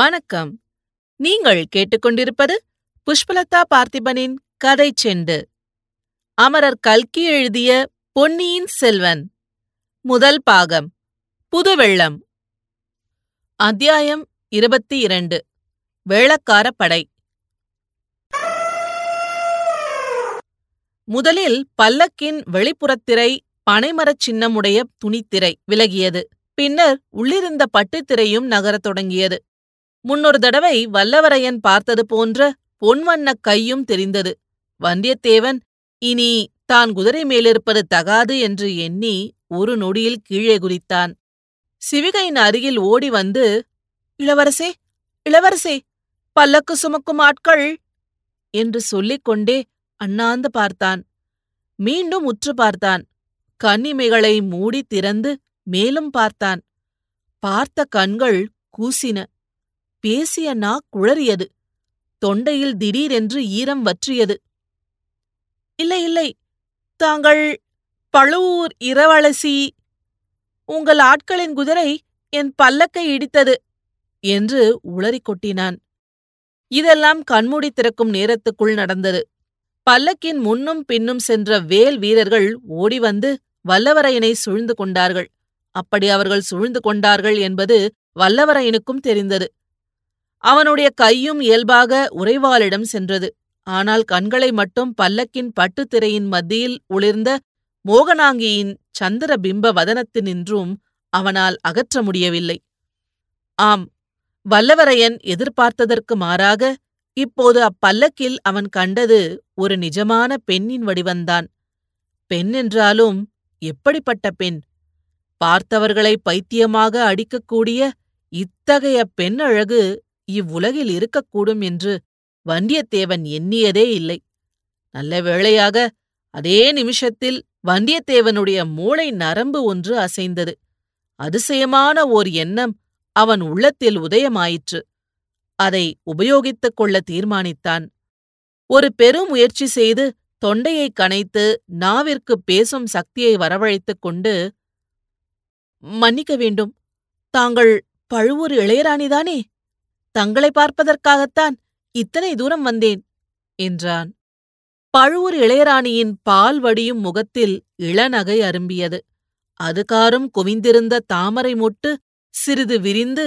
வணக்கம். நீங்கள் கேட்டுக்கொண்டிருப்பது புஷ்பலதா பார்த்திபனின் கதை செண்டு. அமரர் கல்கி எழுதிய பொன்னியின் செல்வன் முதல் பாகம் புதுவெள்ளம். அத்தியாயம் 22. வேளக்கார படை. முதலில் பல்லக்கின் வெளிப்புறத்திரை பனைமரச் சின்னமுடைய துணித்திரை விலகியது. பின்னர் உள்ளிருந்த பட்டுத்திரையும் நகரத் தொடங்கியது. முன்னொரு தடவை வல்லவரையன் பார்த்தது போன்ற பொன்வண்ணக் கையும் தெரிந்தது. வந்தியத்தேவன் இனி தான் குதிரை மேலிருப்பது தகாது என்று எண்ணி ஒரு நொடியில் கீழே குதித்தான். சிவிகையின் அருகில் ஓடி வந்து, இளவரசே, இளவரசே, பல்லக்கு சுமக்கும் ஆட்கள் என்று சொல்லிக்கொண்டே அண்ணாந்து பார்த்தான். மீண்டும் உற்று பார்த்தான். கண்ணிமைகளை மூடி திறந்து மேலும் பார்த்தான். பார்த்த கண்கள் கூசின. பேசிய நா குளறியது. தொண்டையில் திடீரென்று ஈரம் வற்றியது. இல்லை, இல்லை, தாங்கள் பழுவூர் இரவலசி. உங்கள் ஆட்களின் குதிரை என் பல்லக்கை இடித்தது என்று உளறிக் கொட்டினான். இதெல்லாம் கண்மூடி திறக்கும் நேரத்துக்குள் நடந்தது. பல்லக்கின் முன்னும் பின்னும் சென்ற வேல் வீரர்கள் ஓடி வந்து வல்லவரையனை சூழ்ந்து கொண்டார்கள். அப்படி அவர்கள் சூழ்ந்து கொண்டார்கள் என்பது வல்லவரையனுக்கும் தெரிந்தது. அவனுடைய கையும் இயல்பாக உறைவாளிடம் சென்றது. ஆனால் கண்களை மட்டும் பல்லக்கின் பட்டுத்திரையின் மத்தியில் ஒளிர்ந்த மோகனாங்கியின் சந்திர பிம்ப வதனத்தினின்றும் அவனால் அகற்ற முடியவில்லை. ஆம், வல்லவரையன் எதிர்பார்த்ததற்கு மாறாக இப்போது அப்பல்லக்கில் அவன் கண்டது ஒரு நிஜமான பெண்ணின் வடிவந்தான். பெண் என்றாலும் எப்படிப்பட்ட பெண்? பார்த்தவர்களை பைத்தியமாக அடிக்கக்கூடிய இத்தகைய பெண் அழகு இவ்வுலகில் இருக்கக்கூடும் என்று வந்தியத்தேவன் எண்ணியதே இல்லை. நல்ல வேளையாக அதே நிமிஷத்தில் வந்தியத்தேவனுடைய மூளை நரம்பு ஒன்று அசைந்தது. அதிசயமான ஓர் எண்ணம் அவன் உள்ளத்தில் உதயமாயிற்று. அதை உபயோகித்துக் கொள்ள தீர்மானித்தான். ஒரு பெருமுயற்சி செய்து தொண்டையை கனைத்து நாவிற்கு பேசும் சக்தியை வரவழைத்துக் கொண்டு, மன்னிக்க வேண்டும், தாங்கள் பழுவூர் இளையராணிதானே? தங்களை பார்ப்பதற்காகத்தான் இத்தனை தூரம் வந்தேன் என்றான். பழுவூர் இளையராணியின் பால் வடியும் முகத்தில் இளநகை அரும்பியது. அதுகாரும் குவிந்திருந்த தாமரை மொட்டு சிறிது விரிந்து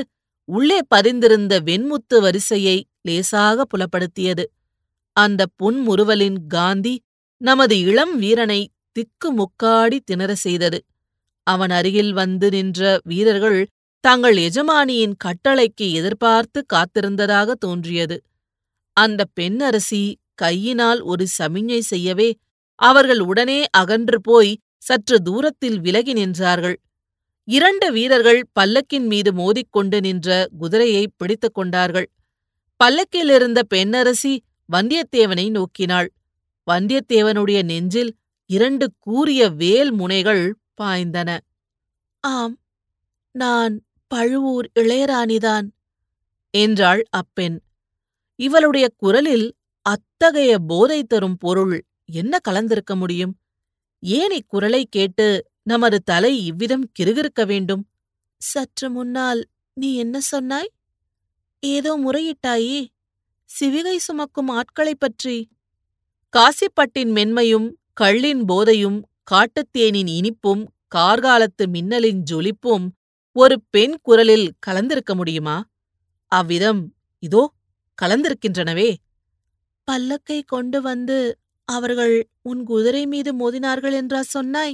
உள்ளே பதிந்திருந்த வெண்முத்து வரிசையை லேசாக புலப்படுத்தியது. அந்த புன்முறுவலின் காந்தி நமது இளம் வீரனை திக்கு முக்காடி திணற செய்தது. அவன் அருகில் வந்து நின்ற வீரர்கள் தாங்கள் எஜமானியின் கட்டளைக்கு எதிர்பார்த்து காத்திருந்ததாக தோன்றியது. அந்த பெண் அரசி கையினால் ஒரு சமிஞ்சை செய்யவே அவர்கள் உடனே அகன்று போய் சற்று தூரத்தில் விலகி நின்றார்கள். இரண்டு வீரர்கள் பல்லக்கின் மீது மோதிக்கொண்டு நின்ற குதிரையை பிடித்துக் கொண்டார்கள். பல்லக்கிலிருந்த பெண்ணரசி வந்தியத்தேவனை நோக்கினாள். வந்தியத்தேவனுடைய நெஞ்சில் இரண்டு கூரிய வேல் முனைகள் பாய்ந்தன. ஆம், நான் பழுவூர் இளையராணிதான் என்றாள் அப்பெண். இவளுடைய குரலில் அத்தகைய போதை தரும் பொருள் என்ன கலந்திருக்க முடியும்? ஏன் இக்குரலை கேட்டு நமது தலை இவ்விதம் கிறுகிறுக்க வேண்டும்? சற்று முன்னால் நீ என்ன சொன்னாய்? ஏதோ முறையிட்டாயே, சிவிகை சுமக்கும் ஆட்களைப் பற்றி. காசிப்பட்டின் மென்மையும் கள்ளின் போதையும் காட்டுத்தேனின் இனிப்பும் கார்காலத்து மின்னலின் ஜொலிப்பும் ஒரு பெண் குரலில் கலந்திருக்க முடியுமா? அவ்விதம் இதோ கலந்திருக்கின்றனவே. பல்லக்கை கொண்டு வந்து அவர்கள் உன் குதிரை மீது மோதினார்கள் என்றா சொன்னாய்?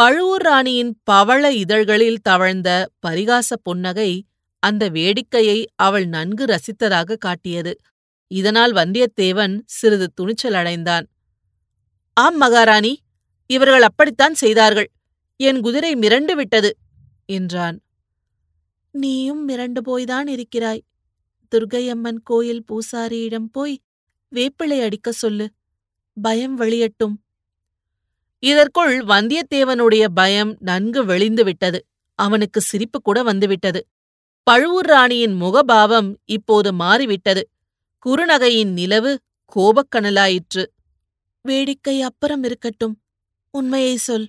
பழுவூர் ராணியின் பவள இதழ்களில் தவழ்ந்த பரிகாச புன்னகை அந்த வேடிக்கையை அவள் நன்கு ரசித்ததாக காட்டியது. இதனால் வந்தியத்தேவன் சிறிது துணிச்சல் அடைந்தான். ஆம் மகாராணி, இவர்கள் அப்படித்தான் செய்தார்கள். என் குதிரை மிரண்டு விட்டது என்றான். நீயும் மிரண்டு போய்தான் இருக்கிறாய். துர்க்கையம்மன் கோயில் பூசாரியிடம் போய் வேப்பிலை அடிக்க சொல்லு. பயம் வெளியட்டும். இதற்குள் வந்தியத்தேவனுடைய பயம் நன்கு வெளிந்து விட்டது. அவனுக்கு சிரிப்பு கூட வந்துவிட்டது. பழுவூர் ராணியின் முகபாவம் இப்போது மாறிவிட்டது. குறுநகையின் நிலவு கோபக்கனலாயிற்று. வேடிக்கை அப்புறம் இருக்கட்டும், உண்மையை சொல்.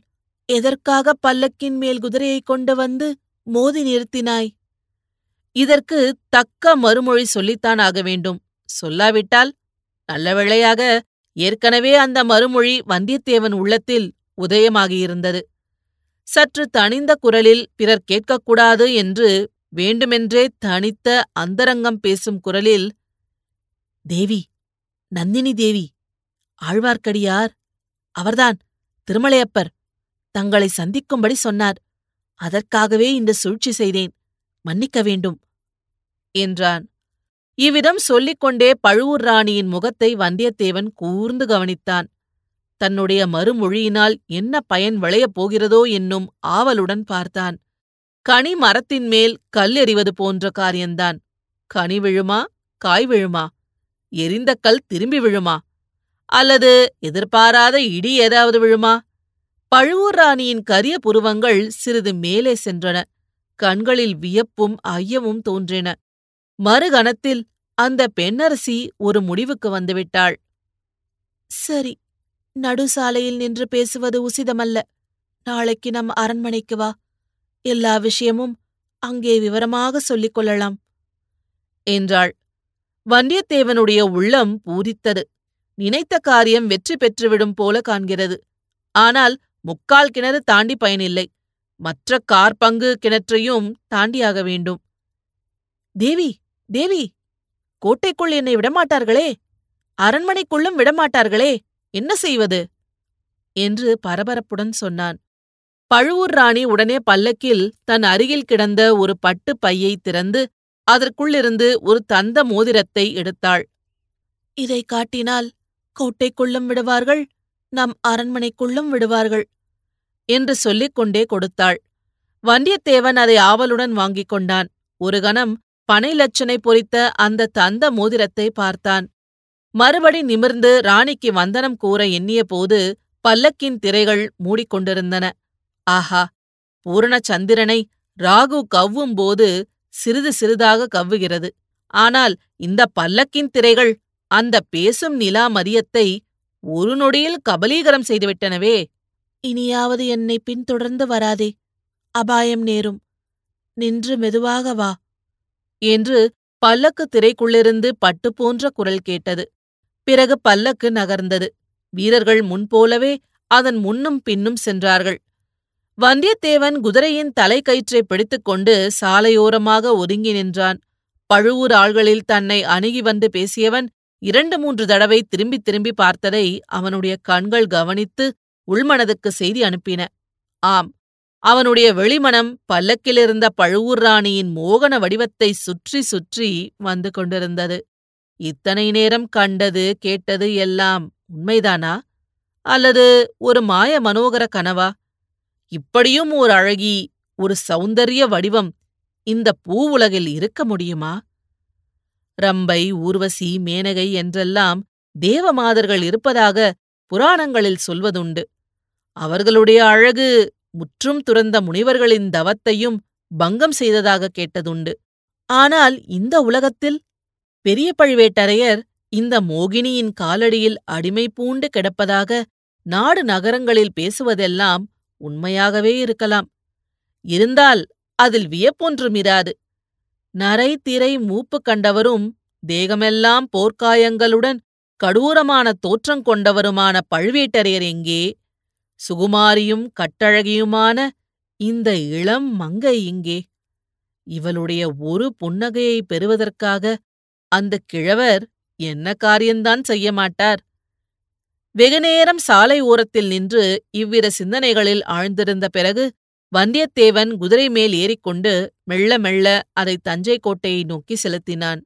எதற்காக பல்லக்கின் மேல் குதிரையை கொண்டு வந்து மோதி நிறுத்தினாய்? இதற்கு தக்க மறுமொழி சொல்லித்தான் ஆக வேண்டும். சொல்லாவிட்டால் நல்ல வேளையாக ஏற்கனவே அந்த மறுமொழி வந்தியத்தேவன் உள்ளத்தில் உதயமாகியிருந்தது. சற்று தனிந்த குரலில் பிறர் கேட்கக்கூடாது என்று வேண்டுமென்றே தனித்த அந்தரங்கம் பேசும் குரலில், "தேவி, நந்தினி தேவி, ஆழ்வார்க்கடியார் அவர்தான் திருமலையப்பர் தங்களை சந்திக்கும்படி சொன்னார். அதற்காகவே இந்த சூழ்ச்சி செய்தேன். மன்னிக்க வேண்டும்" என்றான். இவ்விதம் சொல்லிக்கொண்டே பழுவூர் ராணியின் முகத்தை வந்தியத்தேவன் கூர்ந்து கவனித்தான். தன்னுடைய மறுமொழியினால் என்ன பயன் விளையப் போகிறதோ என்னும் ஆவலுடன் பார்த்தான். கனி மரத்தின் மேல் கல் எறிவது போன்ற காரியந்தான். கனி விழுமா, காய் விழுமா, எரிந்த கல் திரும்பி விழுமா, அல்லது எதிர்பாராத இடி ஏதாவது விழுமா? பழுவூர் ராணியின் கரிய புருவங்கள் சிறிது மேலே சென்றன. கண்களில் வியப்பும் ஐயமும் தோன்றின. மறுகணத்தில் அந்த பெண்ணரசி ஒரு முடிவுக்கு வந்துவிட்டாள். "சரி, நடுசாலையில் நின்று பேசுவது உசிதமல்ல. நாளைக்கு நம் அரண்மனைக்கு வா. எல்லா விஷயமும் அங்கே விவரமாக சொல்லிக் கொள்ளலாம்" என்றாள். வந்தியத்தேவனுடைய உள்ளம் பூரித்தது. நினைத்த காரியம் வெற்றி பெற்றுவிடும் போல காண்கிறது. ஆனால் 3/4 கிணறு தாண்டி பயனில்லை. மற்ற 4/4 கிணற்றையும் தாண்டியாக வேண்டும். "தேவி, தேவி, கோட்டைக்குள் என்னை விடமாட்டார்களே, அரண்மனைக்குள்ளும் விடமாட்டார்களே, என்ன செய்வது?" என்று பரபரப்புடன் சொன்னான். பழுவூர் ராணி உடனே பல்லக்கில் தன் அருகில் கிடந்த ஒரு பட்டு பையை திறந்து அதற்குள்ளிருந்து ஒரு தந்த மோதிரத்தை எடுத்தாள். "இதை காட்டினால் கோட்டைக்குள்ளும் விடுவார்கள், நம் அரண்மனைக்குள்ளும் விடுவார்கள்" என்று சொல்லிக்கொண்டே கொடுத்தாள். வந்தியத்தேவன் அதை ஆவலுடன் வாங்கிக் கொண்டான். ஒரு கணம் பனை லட்சனை பொறித்த அந்த தந்த மோதிரத்தை பார்த்தான். மறுபடி நிமிர்ந்து ராணிக்கு வந்தனம் கூற எண்ணிய போது பல்லக்கின் திரைகள் மூடிக்கொண்டிருந்தன. ஆஹா, பூரண சந்திரனை ராகு கவ்வும் போது சிறிது சிறிதாக கவ்வுகிறது. ஆனால் இந்த பல்லக்கின் திரைகள் அந்த பேசும் நிலா மரியத்தை ஒரு நொடியில் கபலீகரம் செய்துவிட்டனவே. "இனியாவது என்னை பின்தொடர்ந்து வராதே, அபாயம் நேரும். நின்று மெதுவாக வா" என்று பல்லக்கு திரைக்குள்ளிருந்து பட்டு போன்ற குரல் கேட்டது. பிறகு பல்லக்கு நகர்ந்தது. வீரர்கள் முன்போலவே அதன் முன்னும் பின்னும் சென்றார்கள். வந்தியத்தேவன் குதிரையின் தலைக்கயிற்றை பிடித்துக்கொண்டு சாலையோரமாக ஒதுங்கி நின்றான். பழுவூர் ஆள்களில் தன்னை அணுகி வந்து பேசியவன் 2-3 தடவை திரும்பி திரும்பி பார்த்ததை அவனுடைய கண்கள் கவனித்து உள்மனதுக்கு செய்தி அனுப்பின. ஆம், அவனுடைய வெளிமனம் பல்லக்கிலிருந்த பழுவூர் ராணியின் மோகன வடிவத்தை சுற்றி சுற்றி வந்து கொண்டிருந்தது. இத்தனை நேரம் கண்டது கேட்டது எல்லாம் உண்மைதானா, அல்லது ஒரு மாய மனோகர கனவா? இப்படியும் ஓர் அழகி, ஒரு சௌந்தரிய வடிவம் இந்த பூவுலகில் இருக்க முடியுமா? ரம்பை, ஊர்வசி, மேனகை என்றெல்லாம் தேவமாதர்கள் இருப்பதாக புராணங்களில் சொல்வதுண்டு. அவர்களுடைய அழகு முற்றும் துறந்த முனிவர்களின் தவத்தையும் பங்கம் செய்ததாக கேட்டதுண்டு. ஆனால் இந்த உலகத்தில் பெரிய பழுவேட்டரையர் இந்த மோகினியின் காலடியில் அடிமை பூண்டு கிடப்பதாக நாடு நகரங்களில் பேசுவதெல்லாம் உண்மையாகவே இருக்கலாம். இருந்தால் அதில் வியப்பொன்றும் இராது. நரை திரை மூப்பு கண்டவரும் தேகமெல்லாம் போர்க்காயங்களுடன் கடூரமான தோற்றங்கொண்டவருமான பழுவேட்டரையர் எங்கே? சுகுமாரியும் கட்டழகியுமான இந்த இளம் மங்கை இங்கே? இவளுடைய ஒரு புன்னகையை பெறுவதற்காக அந்த கிழவர் என்ன காரியந்தான் செய்ய மாட்டார்? வெகுநேரம் சாலை ஓரத்தில் நின்று இவ்விர சிந்தனைகளில் ஆழ்ந்திருந்த பிறகு வந்தியத்தேவன் குதிரை மேல் ஏறிக்கொண்டு மெல்ல மெல்ல அதை தஞ்சை கோட்டையை நோக்கி செலுத்தினான்.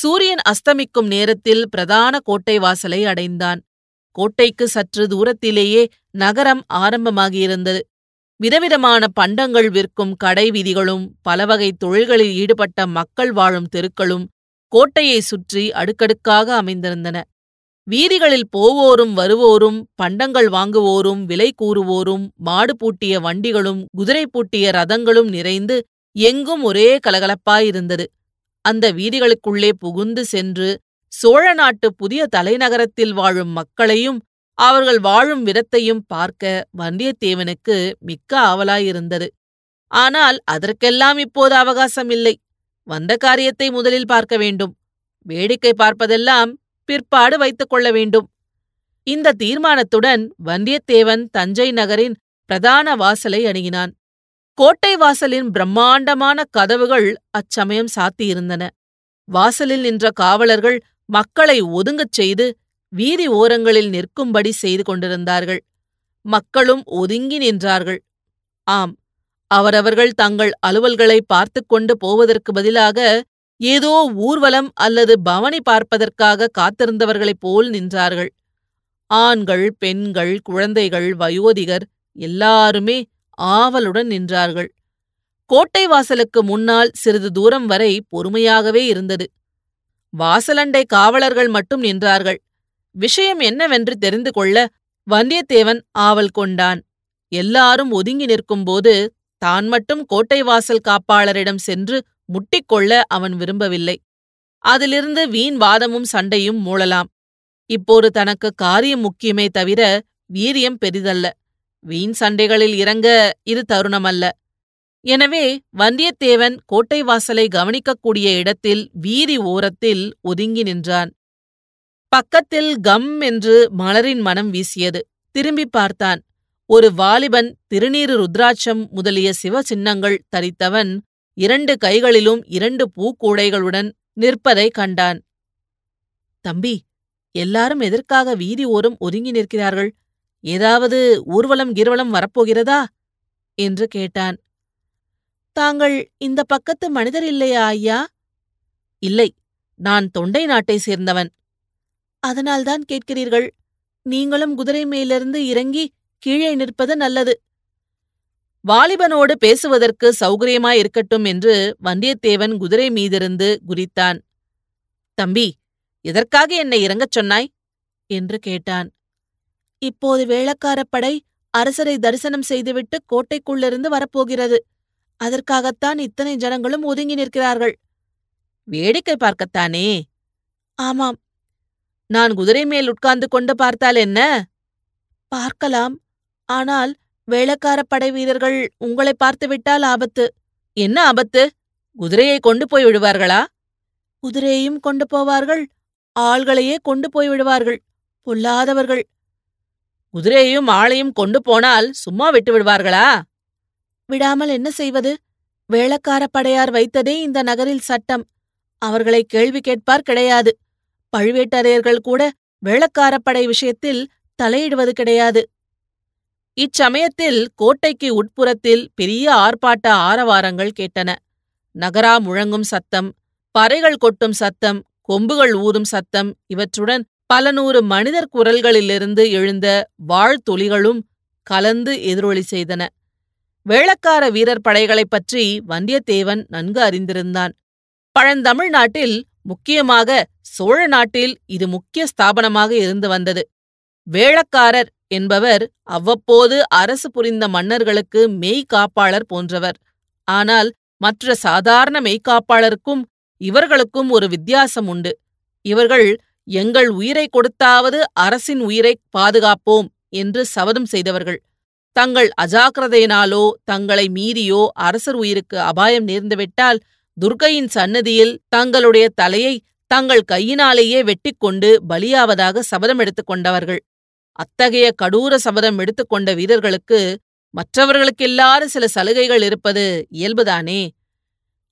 சூரியன் அஸ்தமிக்கும் நேரத்தில் பிரதான கோட்டை வாசலை அடைந்தான். கோட்டைக்கு சற்று தூரத்திலேயே நகரம் ஆரம்பமாகியிருந்தது. விதவிதமான பண்டங்கள் விற்கும் கடை வீதிகளும் பலவகை தொழில்களில் ஈடுபட்ட மக்கள் வாழும் தெருக்களும் கோட்டையை சுற்றி அடுக்கடுக்காக அமைந்திருந்தன. வீதிகளில் போவோரும் வருவோரும் பண்டங்கள் வாங்குவோரும் விலை கூறுவோரும் மாடு பூட்டிய வண்டிகளும் குதிரை பூட்டிய ரதங்களும் நிறைந்து எங்கும் ஒரே கலகலப்பாயிருந்தது. அந்த வீதிகளுக்குள்ளே புகுந்து சென்று சோழ நாட்டு புதிய தலைநகரத்தில் வாழும் மக்களையும் அவர்கள் வாழும் விதத்தையும் பார்க்க வந்தியத்தேவனுக்கு மிக்க ஆவலாயிருந்தது. ஆனால் அதற்கெல்லாம் இப்போது அவகாசமில்லை. வந்த காரியத்தை முதலில் பார்க்க வேண்டும். வேடிக்கை பார்ப்பதெல்லாம் பிற்பாடு வைத்துக் கொள்ள வேண்டும். இந்த தீர்மானத்துடன் வந்தியத்தேவன் தஞ்சை நகரின் பிரதான வாசலை அணுகினான். கோட்டை வாசலின் பிரம்மாண்டமான கதவுகள் அச்சமயம் சாத்தியிருந்தன. வாசலில் நின்ற காவலர்கள் மக்களை ஒதுங்கச் செய்து வீதி ஓரங்களில் நிற்கும்படி செய்து கொண்டிருந்தார்கள். மக்களும் ஒதுங்கி நின்றார்கள். ஆம், அவரவர்கள் தங்கள் அலுவல்களை பார்த்து கொண்டு போவதற்கு பதிலாக ஏதோ ஊர்வலம் அல்லது பவனி பார்ப்பதற்காக காத்திருந்தவர்களைப் போல் நின்றார்கள். ஆண்கள், பெண்கள், குழந்தைகள், வயோதிகர் எல்லாருமே ஆவலுடன் நின்றார்கள். கோட்டை வாசலுக்கு முன்னால் சிறிது தூரம் வரை பொறுமையாகவே இருந்தது. வாசலண்டை காவலர்கள் மட்டும் நின்றார்கள். விஷயம் என்னவென்று தெரிந்து கொள்ள வந்தியத்தேவன் ஆவல் கொண்டான். எல்லாரும் ஒதுங்கி நிற்கும்போது தான் மட்டும் கோட்டை வாசல் காப்பாளரிடம் சென்று முட்டிக்கொள்ள அவன் விரும்பவில்லை. அதிலிருந்து வீண் வாதமும் சண்டையும் மூளலாம். இப்போது தனக்கு காரியம் முக்கியமே தவிர வீரியம் பெரிதல்ல. வீண் சண்டைகளில் இறங்க இது தருணமல்ல. எனவே வந்தியத்தேவன் கோட்டை வாசலை கவனிக்கக்கூடிய இடத்தில் வீதி ஓரத்தில் ஒதுங்கி நின்றான். பக்கத்தில் கம் என்று மலரின் மனம் வீசியது. திரும்பி பார்த்தான். ஒரு வாலிபன் திருநீறு ருத்ராட்சம் முதலிய சிவ சின்னங்கள் தரித்தவன் 2 கைகளிலும் 2 பூக்கூடைகளுடன் நிற்பதை கண்டான். தம்பி, எல்லாரும் எதற்காக வீதி ஓரம் ஒதுங்கி நிற்கிறார்கள்? ஏதாவது ஊர்வலம் கீர்வலம் வரப்போகிறதா என்று கேட்டான். தாங்கள் இந்த பக்கத்து மனிதர் இல்லையா ஐயா? இல்லை, நான் தொண்டை நாட்டை சேர்ந்தவன். அதனால்தான் கேட்கிறீர்கள். நீங்களும் குதிரை மேலிருந்து இறங்கி கீழே நிற்பது நல்லது. வாலிபனோடு பேசுவதற்கு சௌகரியமாயிருக்கட்டும் என்று வந்தியத்தேவன் குதிரை மீதிருந்து குதித்தான். தம்பி, எதற்காக என்னை இறங்கச் சொன்னாய் என்று கேட்டான். இப்போது வேளக்காரப்படை அரசரை தரிசனம் செய்துவிட்டு கோட்டைக்குள்ளிருந்து வரப்போகிறது. அதற்காகத்தான் இத்தனை ஜனங்களும் ஒதுங்கி நிற்கிறார்கள். வேடிக்கை பார்க்கத்தானே? ஆமாம். நான் குதிரை மேல் உட்கார்ந்து கொண்டு பார்த்தால் என்ன? பார்க்கலாம், ஆனால் வேளக்கார படை வீரர்கள் உங்களை பார்த்துவிட்டால் ஆபத்து. என்ன ஆபத்து? குதிரையை கொண்டு போய் விடுவார்களா? குதிரையையும் கொண்டு போவார்கள், ஆள்களையே கொண்டு போய் விடுவார்கள். பொல்லாதவர்கள். குதிரையையும் ஆளையும் கொண்டு போனால் சும்மா விட்டு விடுவார்களா? விடாமல் என்ன செய்வது? வேளக்கார படையார் வைத்ததே இந்த நகரில் சட்டம். அவர்களை கேள்வி கேட்பார் கிடையாது. பழுவேட்டரையர்கள் கூட வேளக்கார படை விஷயத்தில் தலையிடுவது கிடையாது. இச்சமயத்தில் கோட்டைக்கு உட்புறத்தில் பெரிய ஆர்ப்பாட்ட ஆரவாரங்கள் கேட்டன. நகரா முழங்கும் சத்தம், பறைகள் கொட்டும் சத்தம், கொம்புகள் ஊதும் சத்தம், இவற்றுடன் பல நூறு மனிதர் குரல்களிலிருந்து எழுந்த வாழ்த்தொலிகளும் கலந்து எதிரொலி செய்தன. வேளக்கார வீரர் படைகளைப் பற்றி வந்தியத்தேவன் நன்கு அறிந்திருந்தான். பழந்தமிழ் நாட்டில், முக்கியமாக சோழ நாட்டில் இது முக்கிய ஸ்தாபனமாக இருந்து வந்தது. வேளக்காரர் என்பவர் அவ்வப்போது அரசு புரிந்த மன்னர்களுக்கு மெய்காப்பாளர் போன்றவர். ஆனால் மற்ற சாதாரண மெய்காப்பாளருக்கும் இவர்களுக்கும் ஒரு வித்தியாசம் உண்டு. இவர்கள் எங்கள் உயிரை கொடுத்தாவது அரசின் உயிரை பாதுகாப்போம் என்று சபதம் செய்தவர்கள். தங்கள் அஜாக்கிரதையினாலோ தங்களை மீறியோ அரசர் உயிருக்கு அபாயம் நேர்ந்துவிட்டால் துர்க்கையின் சன்னதியில் தங்களுடைய தலையை தங்கள் கையினாலேயே வெட்டிக்கொண்டு பலியாவதாக சபதம் எடுத்துக்கொண்டவர்கள். அத்தகைய கடூர சபதம் எடுத்துக்கொண்ட வீரர்களுக்கு மற்றவர்களுக்கெல்லாரும் சில சலுகைகள் இருப்பது இயல்புதானே.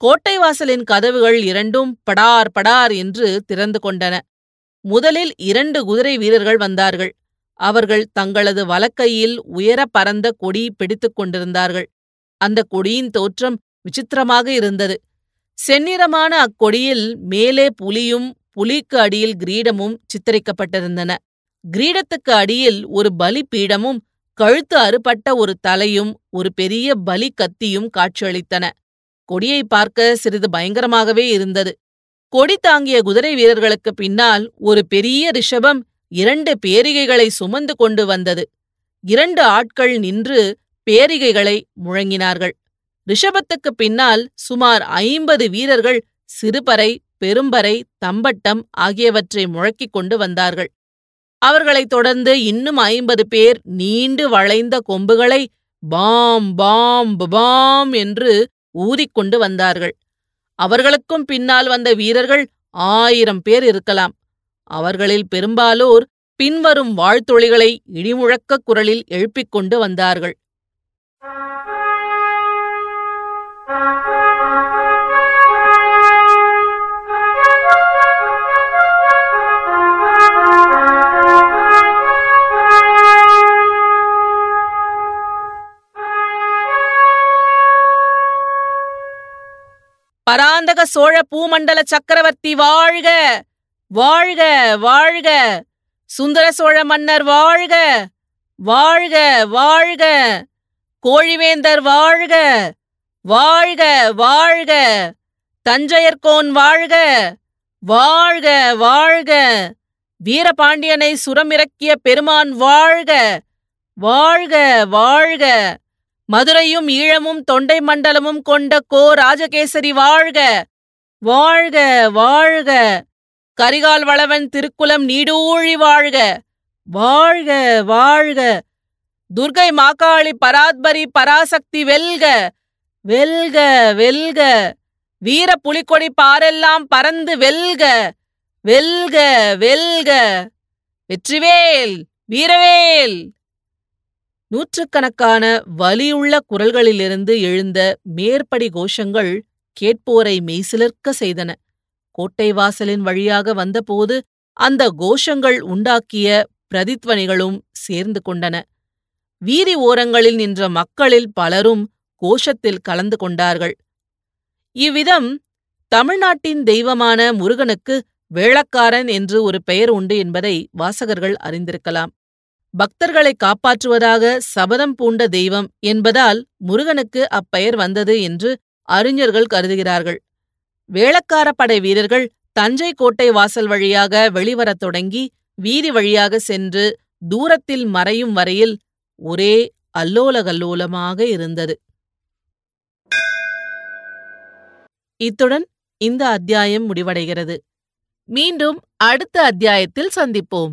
கோட்டை வாசலின் கதவுகள் 2ம் படார் படார் என்று திறந்து கொண்டன. முதலில் 2 குதிரை வீரர்கள் வந்தார்கள். அவர்கள் தங்களது வலக்கையில் உயர பறந்த கொடி பிடித்துக் கொண்டிருந்தார்கள். அந்த கொடியின் தோற்றம் விசித்திரமாக இருந்தது. செந்நிறமான அக்கொடியில் மேலே புலியும் புலிக்கு அடியில் கிரீடமும் சித்தரிக்கப்பட்டிருந்தன. கிரீடத்துக்கு அடியில் ஒரு பலி பீடமும் கழுத்து அறுபட்ட ஒரு தலையும் ஒரு பெரிய பலி கத்தியும் காட்சியளித்தன. கொடியை பார்க்க சிறிது பயங்கரமாகவே இருந்தது. கொடி தாங்கிய குதிரை வீரர்களுக்கு பின்னால் ஒரு பெரிய ரிஷபம் 2 பேரிகைகளை சுமந்து கொண்டு வந்தது. 2 ஆட்கள் நின்று பேரிகைகளை முழங்கினார்கள். ரிஷபத்துக்கு பின்னால் சுமார் 50 வீரர்கள் சிறுபறை, பெரும்பறை, தம்பட்டம் ஆகியவற்றை முழக்கிக் கொண்டு வந்தார்கள். அவர்களைத் தொடர்ந்து இன்னும் 50 பேர் நீண்டு வளைந்த கொம்புகளை பாம் பாம் பாம் என்று ஊதிக்கொண்டு வந்தார்கள். அவர்களுக்கும் பின்னால் வந்த வீரர்கள் 1000 பேர் இருக்கலாம். அவர்களில் பெரும்பாலோர் பின்வரும் வாழ்த்தொளிகளை இடிமுழக்க குரலில் எழுப்பிக் கொண்டு வந்தார்கள். பராந்தக சோழ பூமண்டல சக்கரவர்த்தி வாழ்க, வாழ்க, வாழ்க! சுந்தர சோழ மன்னர் வாழ்க, வாழ்க, வாழ்க! கோழிவேந்தர் வாழ்க, வாழ்க, வாழ்க! தஞ்சையர்கோன் வாழ்க, வாழ்க, வாழ்க! வீரபாண்டியனை சுரமிறக்கிய பெருமான் வாழ்க, வாழ்க, வாழ்க! மதுரையும் ஈழமும் தொண்டை மண்டலமும் கொண்ட கோ ராஜகேசரி வாழ்க, வாழ்க, வாழ்க! கரிகால்வளவன் திருக்குலம் நீடூழி வாழ்க, வாழ்க, வாழ்க! துர்கை மாகாளி பராத்பரி பராசக்தி வெல்க, வெல்க, வெல்க! வீர புலிக்கொடி பாரெல்லாம் பறந்து வெல்க, வெல்க, வெல்க! வெற்றிவேல், வீரவேல்! நூற்றுக்கணக்கான வலியுள்ள குரல்களிலிருந்து எழுந்த மேற்படி கோஷங்கள் கேட்போரை மெய்சிலிர்க்க செய்தன. கோட்டை வாசலின் வழியாக வந்தபோது அந்த கோஷங்கள் உண்டாக்கிய பிரதித்வனிகளும் சேர்ந்து கொண்டன. வீதி ஓரங்களில் நின்ற மக்களில் பலரும் கோஷத்தில் கலந்து கொண்டார்கள். இவ்விதம் தமிழ்நாட்டின் தெய்வமான முருகனுக்கு வேளக்காரன் என்று ஒரு பெயர் உண்டு என்பதை வாசகர்கள் அறிந்திருக்கலாம். பக்தர்களை காப்பாற்றுவதாக சபதம் பூண்ட தெய்வம் என்பதால் முருகனுக்கு அப்பெயர் வந்தது என்று அறிஞர்கள் கருதுகிறார்கள். வேளக்கார படை வீரர்கள் தஞ்சை கோட்டை வாசல் வழியாக வெளிவரத் தொடங்கி வீதி வழியாக சென்று தூரத்தில் மறையும் வரையில் ஒரே அல்லோலகல்லோலமாக இருந்தது. இத்துடன் இந்த அத்தியாயம் முடிவடைகிறது. மீண்டும் அடுத்த அத்தியாயத்தில் சந்திப்போம்.